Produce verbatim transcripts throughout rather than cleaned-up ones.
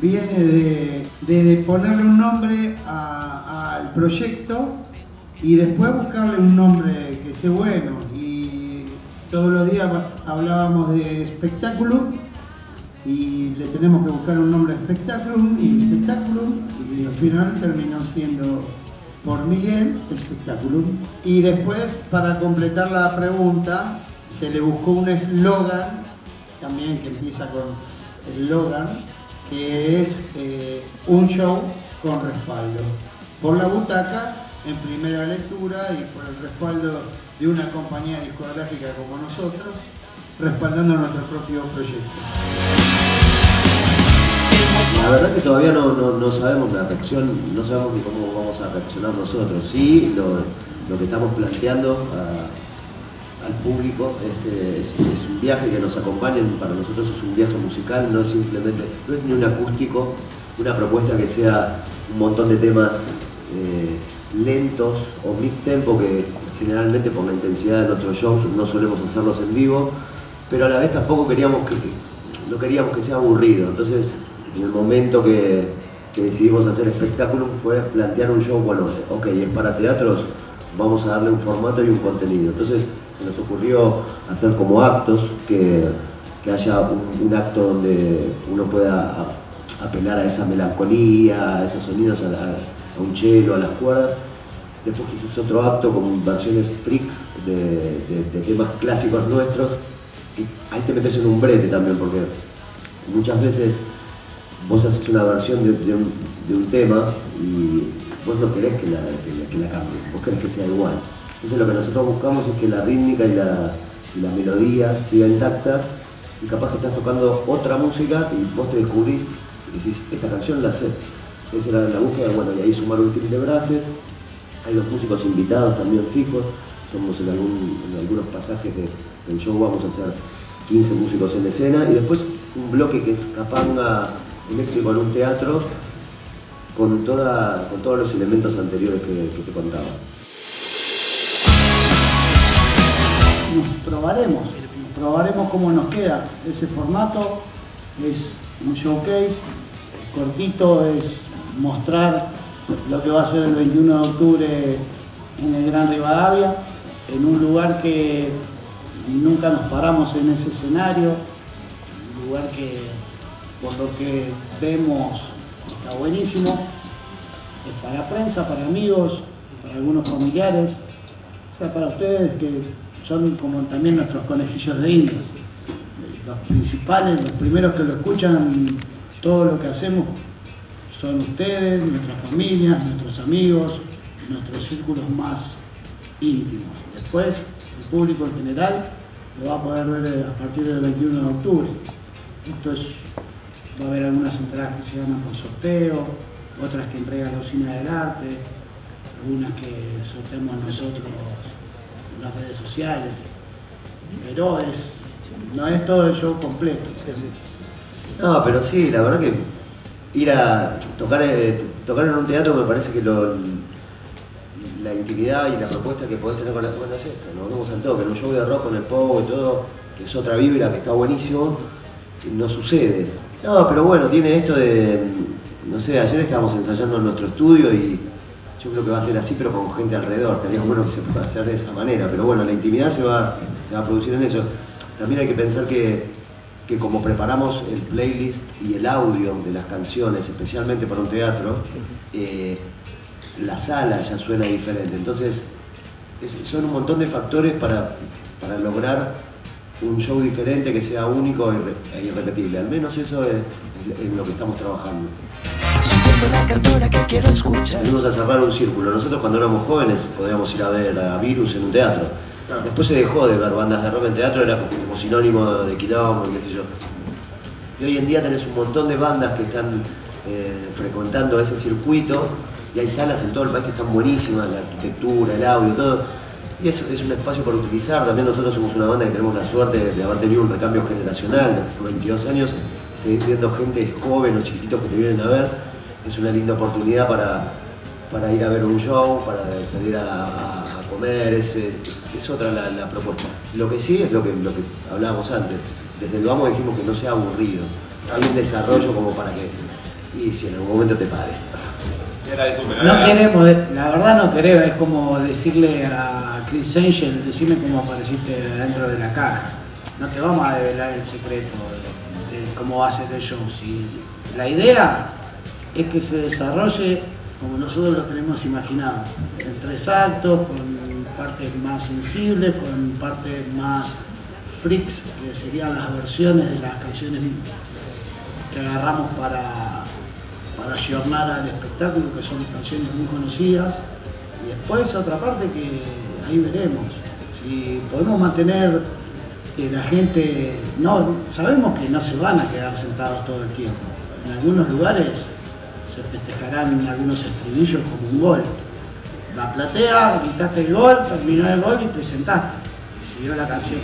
viene de, de, de ponerle un nombre al proyecto y después buscarle un nombre que esté bueno, y todos los días hablábamos de espectáculo y le tenemos que buscar un nombre a Spectaculum y Spectaculum, y al final terminó siendo por Miguel Spectaculum. Y después, para completar la pregunta, se le buscó un eslogan también que empieza con eslogan, que es eh, un show con respaldo. Por la butaca, en primera lectura, y por el respaldo de una compañía discográfica como nosotros, respaldando nuestros propios proyectos. La verdad que todavía no, no, no sabemos la reacción, no sabemos ni cómo vamos a reaccionar nosotros. Sí, lo, lo que estamos planteando a, al público es, es, es un viaje que nos acompañe. Para nosotros es un viaje musical, no es simplemente, no es ni un acústico, una propuesta que sea un montón de temas eh, lentos o mid-tempo, que generalmente por la intensidad de nuestros shows no solemos hacerlos en vivo, pero a la vez tampoco queríamos que, no queríamos que sea aburrido. Entonces, en el momento que, que decidimos hacer espectáculos fue plantear un show, bueno, ok, es para teatros, vamos a darle un formato y un contenido. Entonces se nos ocurrió hacer como actos, que, que haya un, un acto donde uno pueda apelar a esa melancolía, a esos sonidos, a, la, a un cello, a las cuerdas. Después quizás otro acto con versiones freaks de, de, de temas clásicos nuestros. Y ahí te metes en un brete también, porque muchas veces vos haces una versión de, de, un, de un tema y vos no querés que la, que, que la cambien, vos querés que sea igual. Entonces lo que nosotros buscamos es que la rítmica y la, y la melodía siga intacta, y capaz que estás tocando otra música y vos te descubrís y decís, esta canción la sé. Esa era la búsqueda, bueno, y ahí sumar un kit de brases. Hay los músicos invitados también fijos, somos en, algún, en algunos pasajes de, del show vamos a hacer quince músicos en escena, y después un bloque que es Kapanga eléctrico en un teatro, con, toda, con todos los elementos anteriores que, que te contaba. Nos probaremos, nos probaremos cómo nos queda ese formato. Es un showcase cortito, es mostrar lo que va a ser el veintiuno de octubre en el Gran Rivadavia, en un lugar que nunca nos paramos en ese escenario, un lugar que por lo que vemos está buenísimo, es para prensa, para amigos, para algunos familiares, o sea, para ustedes que son como también nuestros conejillos de indias, los principales, los primeros que lo escuchan, todo lo que hacemos. Son ustedes, nuestras familias, nuestros amigos, nuestros círculos más íntimos. Después, el público en general lo va a poder ver a partir del veintiuno de octubre. Esto es, va a haber algunas entradas que se ganan por sorteo, otras que entrega la Usina del Arte, algunas que sorteamos nosotros en las redes sociales. Pero es, no es todo el show completo. No, pero sí, la verdad que ir a tocar, eh, tocar en un teatro, me parece que lo, la intimidad y la propuesta que podés tener con las cuentas es esto. Nos vemos al toque, en un show de rock, en el pogo y todo, que es otra vibra, que está buenísimo, no sucede. No, pero bueno, tiene esto de, no sé, ayer estábamos ensayando en nuestro estudio y yo creo que va a ser así, pero con gente alrededor. También es bueno que se pueda hacer de esa manera, pero bueno, la intimidad se va, se va a producir en eso. También hay que pensar que que como preparamos el playlist y el audio de las canciones, especialmente para un teatro, eh, la sala ya suena diferente. Entonces, es, son un montón de factores para, para lograr un show diferente que sea único e irrepetible. Al menos eso es, es, es lo que estamos trabajando. Venimos a cerrar un círculo. Nosotros cuando éramos jóvenes podíamos ir a ver a Virus en un teatro. Después se dejó de ver bandas de rock en teatro, era como sinónimo de quilombo y qué sé yo. Y hoy en día tenés un montón de bandas que están eh, frecuentando ese circuito y hay salas en todo el país que están buenísimas, la arquitectura, el audio, todo. Y es, es un espacio para utilizar. También nosotros somos una banda que tenemos la suerte de haber tenido un recambio generacional de veintidós años, seguir viendo gente joven o chiquititos que te vienen a ver. Es una linda oportunidad para, para ir a ver un show, para salir a, a comer. Es, es, es otra la, la propuesta. Lo que sí es lo que, lo que hablábamos antes. Desde el vamos dijimos que no sea aburrido. Hay un desarrollo como para que... Y si en algún momento te pares. No queremos, la verdad no queremos, es como decirle a Chris Angel, decime cómo apareciste dentro de la caja. No te vamos a develar el secreto de, de cómo va a ser el show. Si, la idea es que se desarrolle como nosotros lo tenemos imaginado, en tres actos, con partes más sensibles, con partes más freaks, que serían las versiones de las canciones que agarramos para... para ayornar al espectáculo, que son canciones muy conocidas, y después otra parte que ahí veremos. Si podemos mantener que la gente... no sabemos que no se van a quedar sentados todo el tiempo. En algunos lugares se festejarán algunos estribillos como un gol. La platea, gritaste el gol, terminó el gol y te sentaste. Y siguió la canción.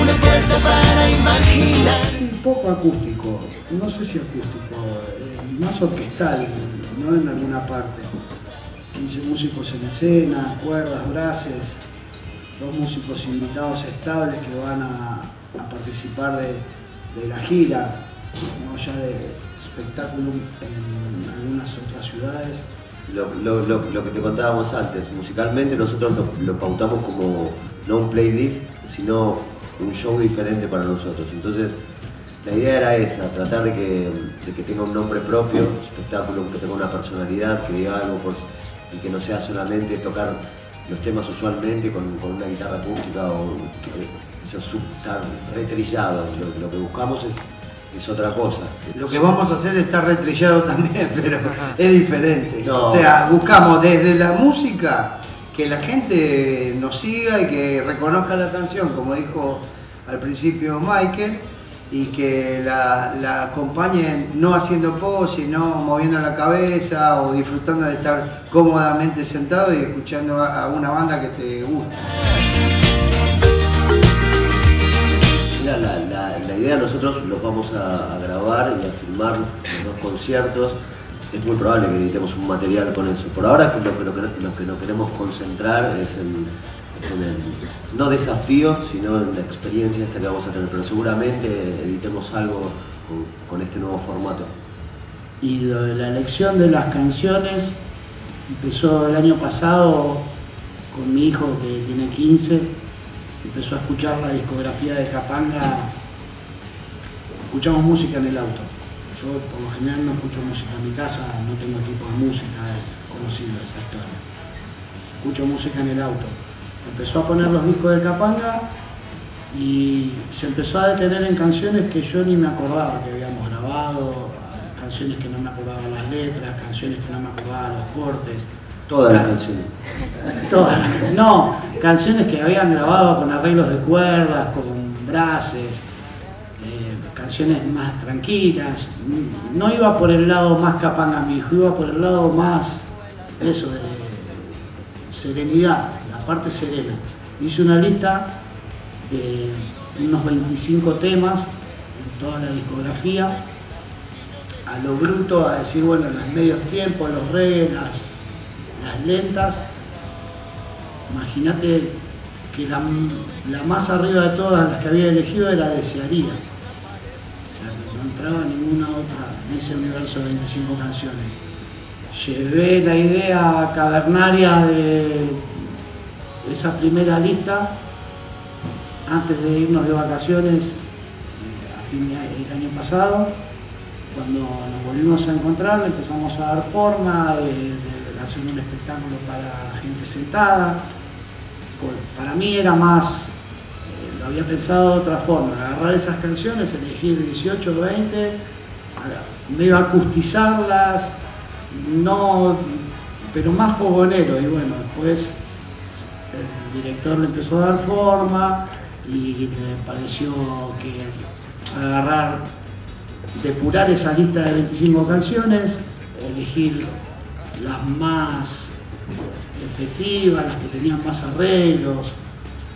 Una puerta para imaginar. Es un poco acústico, no sé si acústico, eh, más orquestal, no en alguna parte. quince músicos en escena, cuerdas, brases, dos músicos invitados estables que van a, a participar de, de la gira, ¿no? Ya de Spectaculum en algunas otras ciudades. Lo, lo, lo, lo que te contábamos antes, musicalmente nosotros lo, lo pautamos como no un playlist, sino un show diferente para nosotros. Entonces la idea era esa, tratar de que, de que tenga un nombre propio, un espectáculo, que tenga una personalidad, que diga algo por, y que no sea solamente tocar los temas usualmente con, con una guitarra acústica o eso está retrillado. Lo, lo que buscamos es, es otra cosa. Lo que vamos a hacer está retrillado también, pero es diferente. No. O sea, buscamos desde la música que la gente nos siga y que reconozca la canción, como dijo al principio Michael, y que la, la acompañen no haciendo pose, sino moviendo la cabeza o disfrutando de estar cómodamente sentado y escuchando a, a una banda que te gusta. La, la, la, la idea, nosotros los vamos a, a grabar y a filmar en los conciertos. Es muy probable que editemos un material con eso. Por ahora lo que, lo que, lo que nos queremos concentrar es en, es en el, no desafío, sino en la experiencia esta que vamos a tener. Pero seguramente editemos algo con, con este nuevo formato. Y la elección de las canciones empezó el año pasado con mi hijo que tiene quince. Empezó a escuchar la discografía de Kapanga. Escuchamos música en el auto. Yo por lo general no escucho música en mi casa, no tengo equipo de música, es conocida esa historia. Escucho música en el auto. Empezó a poner los discos de Kapanga y se empezó a detener en canciones que yo ni me acordaba que habíamos grabado, canciones que no me acordaba las letras, canciones que no me acordaba los cortes. Todas las canciones. Todas las, no, canciones que habían grabado con arreglos de cuerdas, con brases. Canciones más tranquilas, no iba por el lado más Kapanga, mi hijo, iba por el lado más eso de serenidad, la parte serena. Hice una lista de unos veinticinco temas en toda la discografía, a lo bruto, a decir, bueno, los medios tiempos, los reggae, las, las lentas. Imagínate que la, la más arriba de todas las que había elegido era Desearía. Entraba ninguna otra en ese universo de veinticinco canciones. Llevé la idea cavernaria de esa primera lista antes de irnos de vacaciones a fin del año pasado. Cuando nos volvimos a encontrar, empezamos a dar forma de, de hacer un espectáculo para gente sentada. Para mí era más... lo había pensado de otra forma, agarrar esas canciones, elegir dieciocho o veinte, medio acustizarlas, no, pero más fogonero. Y bueno, después el director le empezó a dar forma y me pareció que agarrar, depurar esa lista de veinticinco canciones, elegir las más efectivas, las que tenían más arreglos,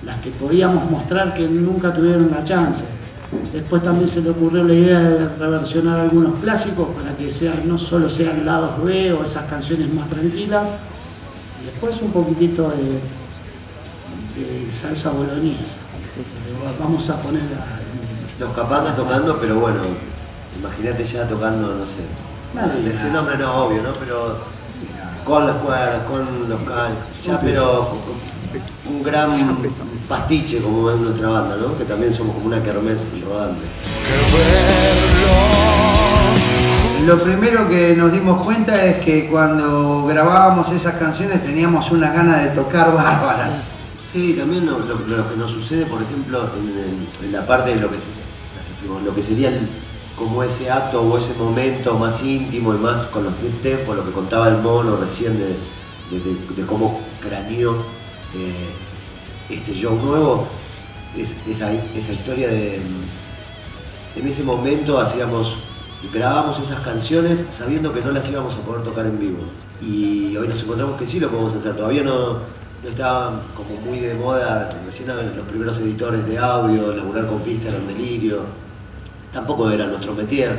las que podíamos mostrar que nunca tuvieron la chance. Después también se le ocurrió la idea de reversionar algunos clásicos para que sean, no solo sean lados B o esas canciones más tranquilas. Y después un poquitito de, de salsa boloñesa. Vamos a poner a, los Kapanga tocando, pero bueno, imagínate ya tocando, no sé, ese nombre no obvio, ¿no? Pero con las cuerdas, con los cables, ya, pero con un gran pastiche como es nuestra banda, ¿no? Que también somos como una kermés rodante. Lo primero que nos dimos cuenta es que cuando grabábamos esas canciones teníamos unas ganas de tocar bárbaras. Sí, también lo, lo, lo que nos sucede, por ejemplo, en, en la parte de lo que, lo que sería el, como ese acto o ese momento más íntimo y más con los tiempos, lo que contaba el mono recién de, de, de, de cómo craneó eh, este show nuevo, es, esa, esa historia de... En ese momento hacíamos, grabamos esas canciones sabiendo que no las íbamos a poder tocar en vivo. Y hoy nos encontramos que sí lo podemos hacer, todavía no... No estaba como muy de moda, recién los primeros editores de audio, laburar con pistas, en delirio, tampoco era nuestro métier,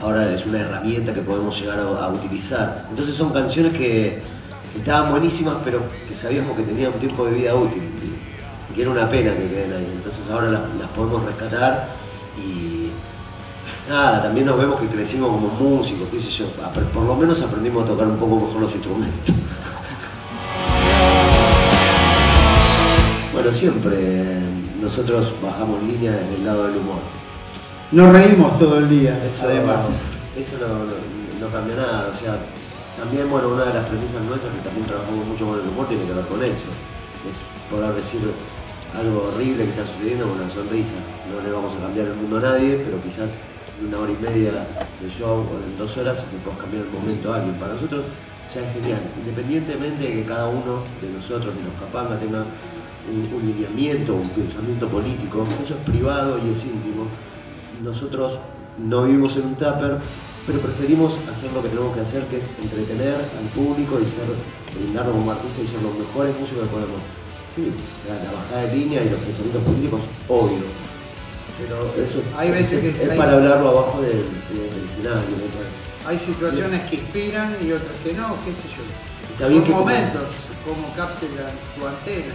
ahora es una herramienta que podemos llegar a, a utilizar. Entonces son canciones que estaban buenísimas, pero que sabíamos que tenían un tiempo de vida útil, que era una pena que queden ahí, entonces ahora las, las podemos rescatar y... Nada, también nos vemos que crecimos como músicos, qué sé yo, por lo menos aprendimos a tocar un poco mejor los instrumentos. Pero siempre nosotros bajamos línea desde el lado del humor. Nos reímos todo el día, eso, además. Eso no, no, no cambia nada, o sea, también, bueno, una de las premisas nuestras, que también trabajamos mucho con el humor, tiene que ver con eso. Es poder decir algo horrible que está sucediendo con una sonrisa. No le vamos a cambiar el mundo a nadie, pero quizás en una hora y media de show o en dos horas le podemos cambiar el momento a alguien. Para nosotros ya es genial, independientemente de que cada uno de nosotros, de los Kapanga, tenga un lineamiento, un pensamiento político, eso es privado y es íntimo. Nosotros no vivimos en un tupper, pero preferimos hacer lo que tenemos que hacer, que es entretener al público y ser, brindarnos como artistas y ser los mejores músicos que podemos. Sí, la, la bajada de línea y los pensamientos políticos, obvio, pero eso hay veces que es, es hay... para hablarlo abajo del escenario. Hay situaciones, sí, que inspiran y otras que no, qué sé yo. Está bien que momentos, como, como capte la, tu antena.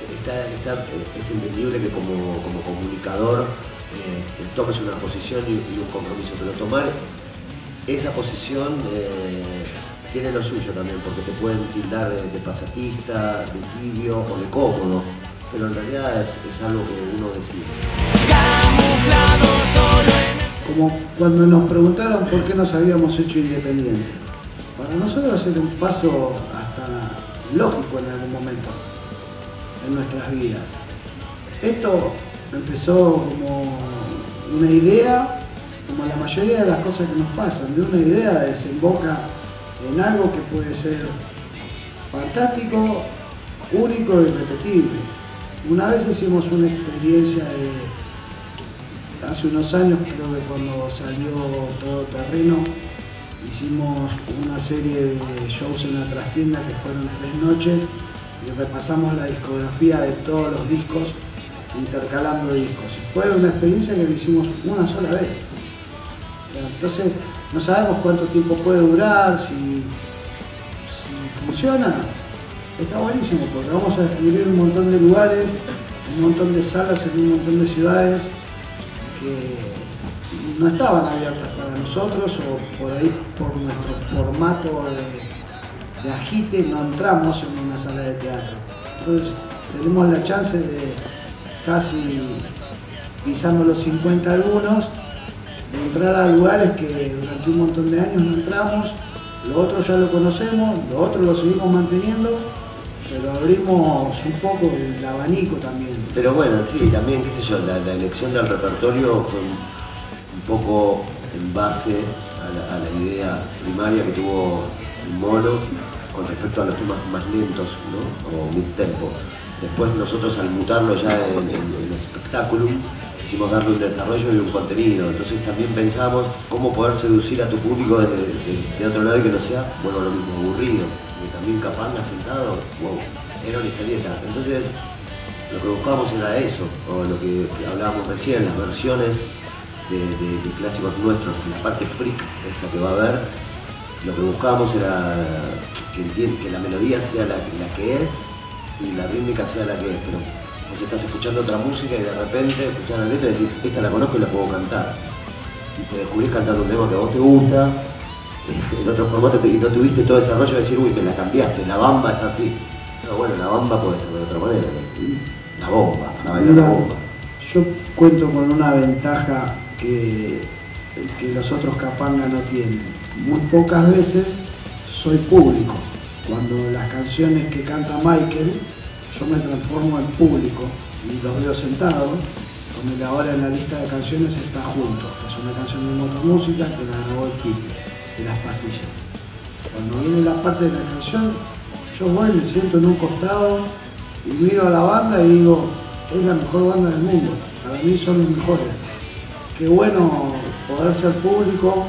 Está, está, es entendible que como, como comunicador eh, tomes una posición y, y un compromiso, pero tomar esa posición eh, tiene lo suyo también, porque te pueden tildar de, de pasatista, de tibio o de cómodo, pero en realidad es, es algo que uno decide. Como cuando nos preguntaron por qué nos habíamos hecho independientes, para nosotros era un paso hasta lógico en algún momento en nuestras vidas. Esto empezó como una idea, como la mayoría de las cosas que nos pasan, de una idea desemboca en algo que puede ser fantástico, único e irrepetible. Una vez hicimos una experiencia de, hace unos años, creo que cuando salió Todo Terreno, hicimos una serie de shows en La Trastienda que fueron tres noches, y repasamos la discografía de todos los discos, intercalando discos. Fue una experiencia que hicimos una sola vez. O sea, entonces, no sabemos cuánto tiempo puede durar, si, si funciona. Está buenísimo, porque vamos a descubrir un montón de lugares, un montón de salas en un montón de ciudades que no estaban abiertas para nosotros, o por ahí, por nuestro formato de... de agite, no entramos en una sala de teatro. Entonces tenemos la chance de, casi pisando los cincuenta algunos, de entrar a lugares que durante un montón de años no entramos, lo otro ya lo conocemos, lo otro lo seguimos manteniendo, pero abrimos un poco el abanico también. Pero bueno, sí, también, qué sé yo, la, la elección del repertorio fue un poco en base a la, a la idea primaria que tuvo el mono con respecto a los temas más lentos, ¿no? O mid-tempo. Después nosotros, al mutarlo ya en, en, en Spectaculum, quisimos darle un desarrollo y un contenido. Entonces también pensamos cómo poder seducir a tu público de, de, de otro lado y que no sea, bueno, lo mismo aburrido, que también Kapanga sentado, wow, era una historieta. Entonces lo que buscábamos era eso, o lo que hablábamos recién, las versiones de, de, de clásicos nuestros, la parte freak esa que va a haber. Lo que buscábamos era que, que la melodía sea la, la que es y la rítmica sea la que es, pero vos estás escuchando otra música y de repente escuchás la letra y decís, esta la conozco y la puedo cantar. Y te descubrís cantando un tema que a vos te gusta, en otro formato te, y no tuviste todo desarrollo de decir, uy, me la cambiaste, la bamba es así. No, bueno, la bamba puede ser de otra manera, la bomba, la bailar la bomba. Yo cuento con una ventaja que, que los otros Kapanga no tienen. Muy pocas veces soy público. Cuando las canciones que canta Michael, yo me transformo en público y los veo sentados, donde ahora en la lista de canciones está Juntos, que es una canción de Motomúsica que la grabó el Pipe, de Las Pastillas. Cuando viene la parte de la canción, yo voy, me siento en un costado y miro a la banda y digo, es la mejor banda del mundo, para mí son los mejores. Qué bueno poder ser público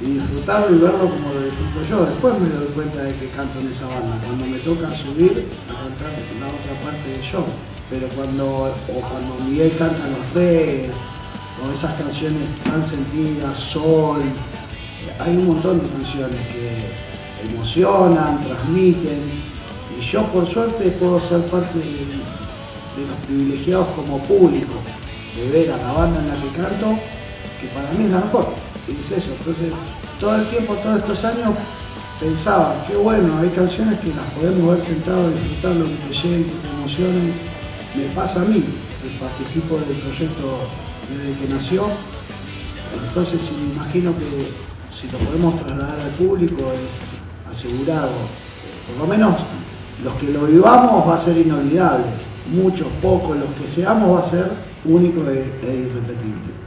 y disfrutarlo y verlo como lo disfruto yo. Después me doy cuenta de que canto en esa banda, cuando me toca subir a cantar la otra parte del show. Pero cuando, o cuando Miguel canta Los Reyes, o esas canciones tan sentidas, Sol, hay un montón de canciones que emocionan, transmiten, y yo por suerte puedo ser parte de, de los privilegiados como público, de ver a la banda en la que canto, que para mí es la mejor. Es eso. Entonces, todo el tiempo, todos estos años, pensaba, qué bueno, hay canciones que las podemos ver sentados, disfrutar lo que te lleguen, que te emocionen. Me pasa a mí, que participo del proyecto desde que nació. Entonces, me imagino que si lo podemos trasladar al público es asegurado. Por lo menos, los que lo vivamos va a ser inolvidable. Muchos, pocos, los que seamos va a ser único e irrepetible.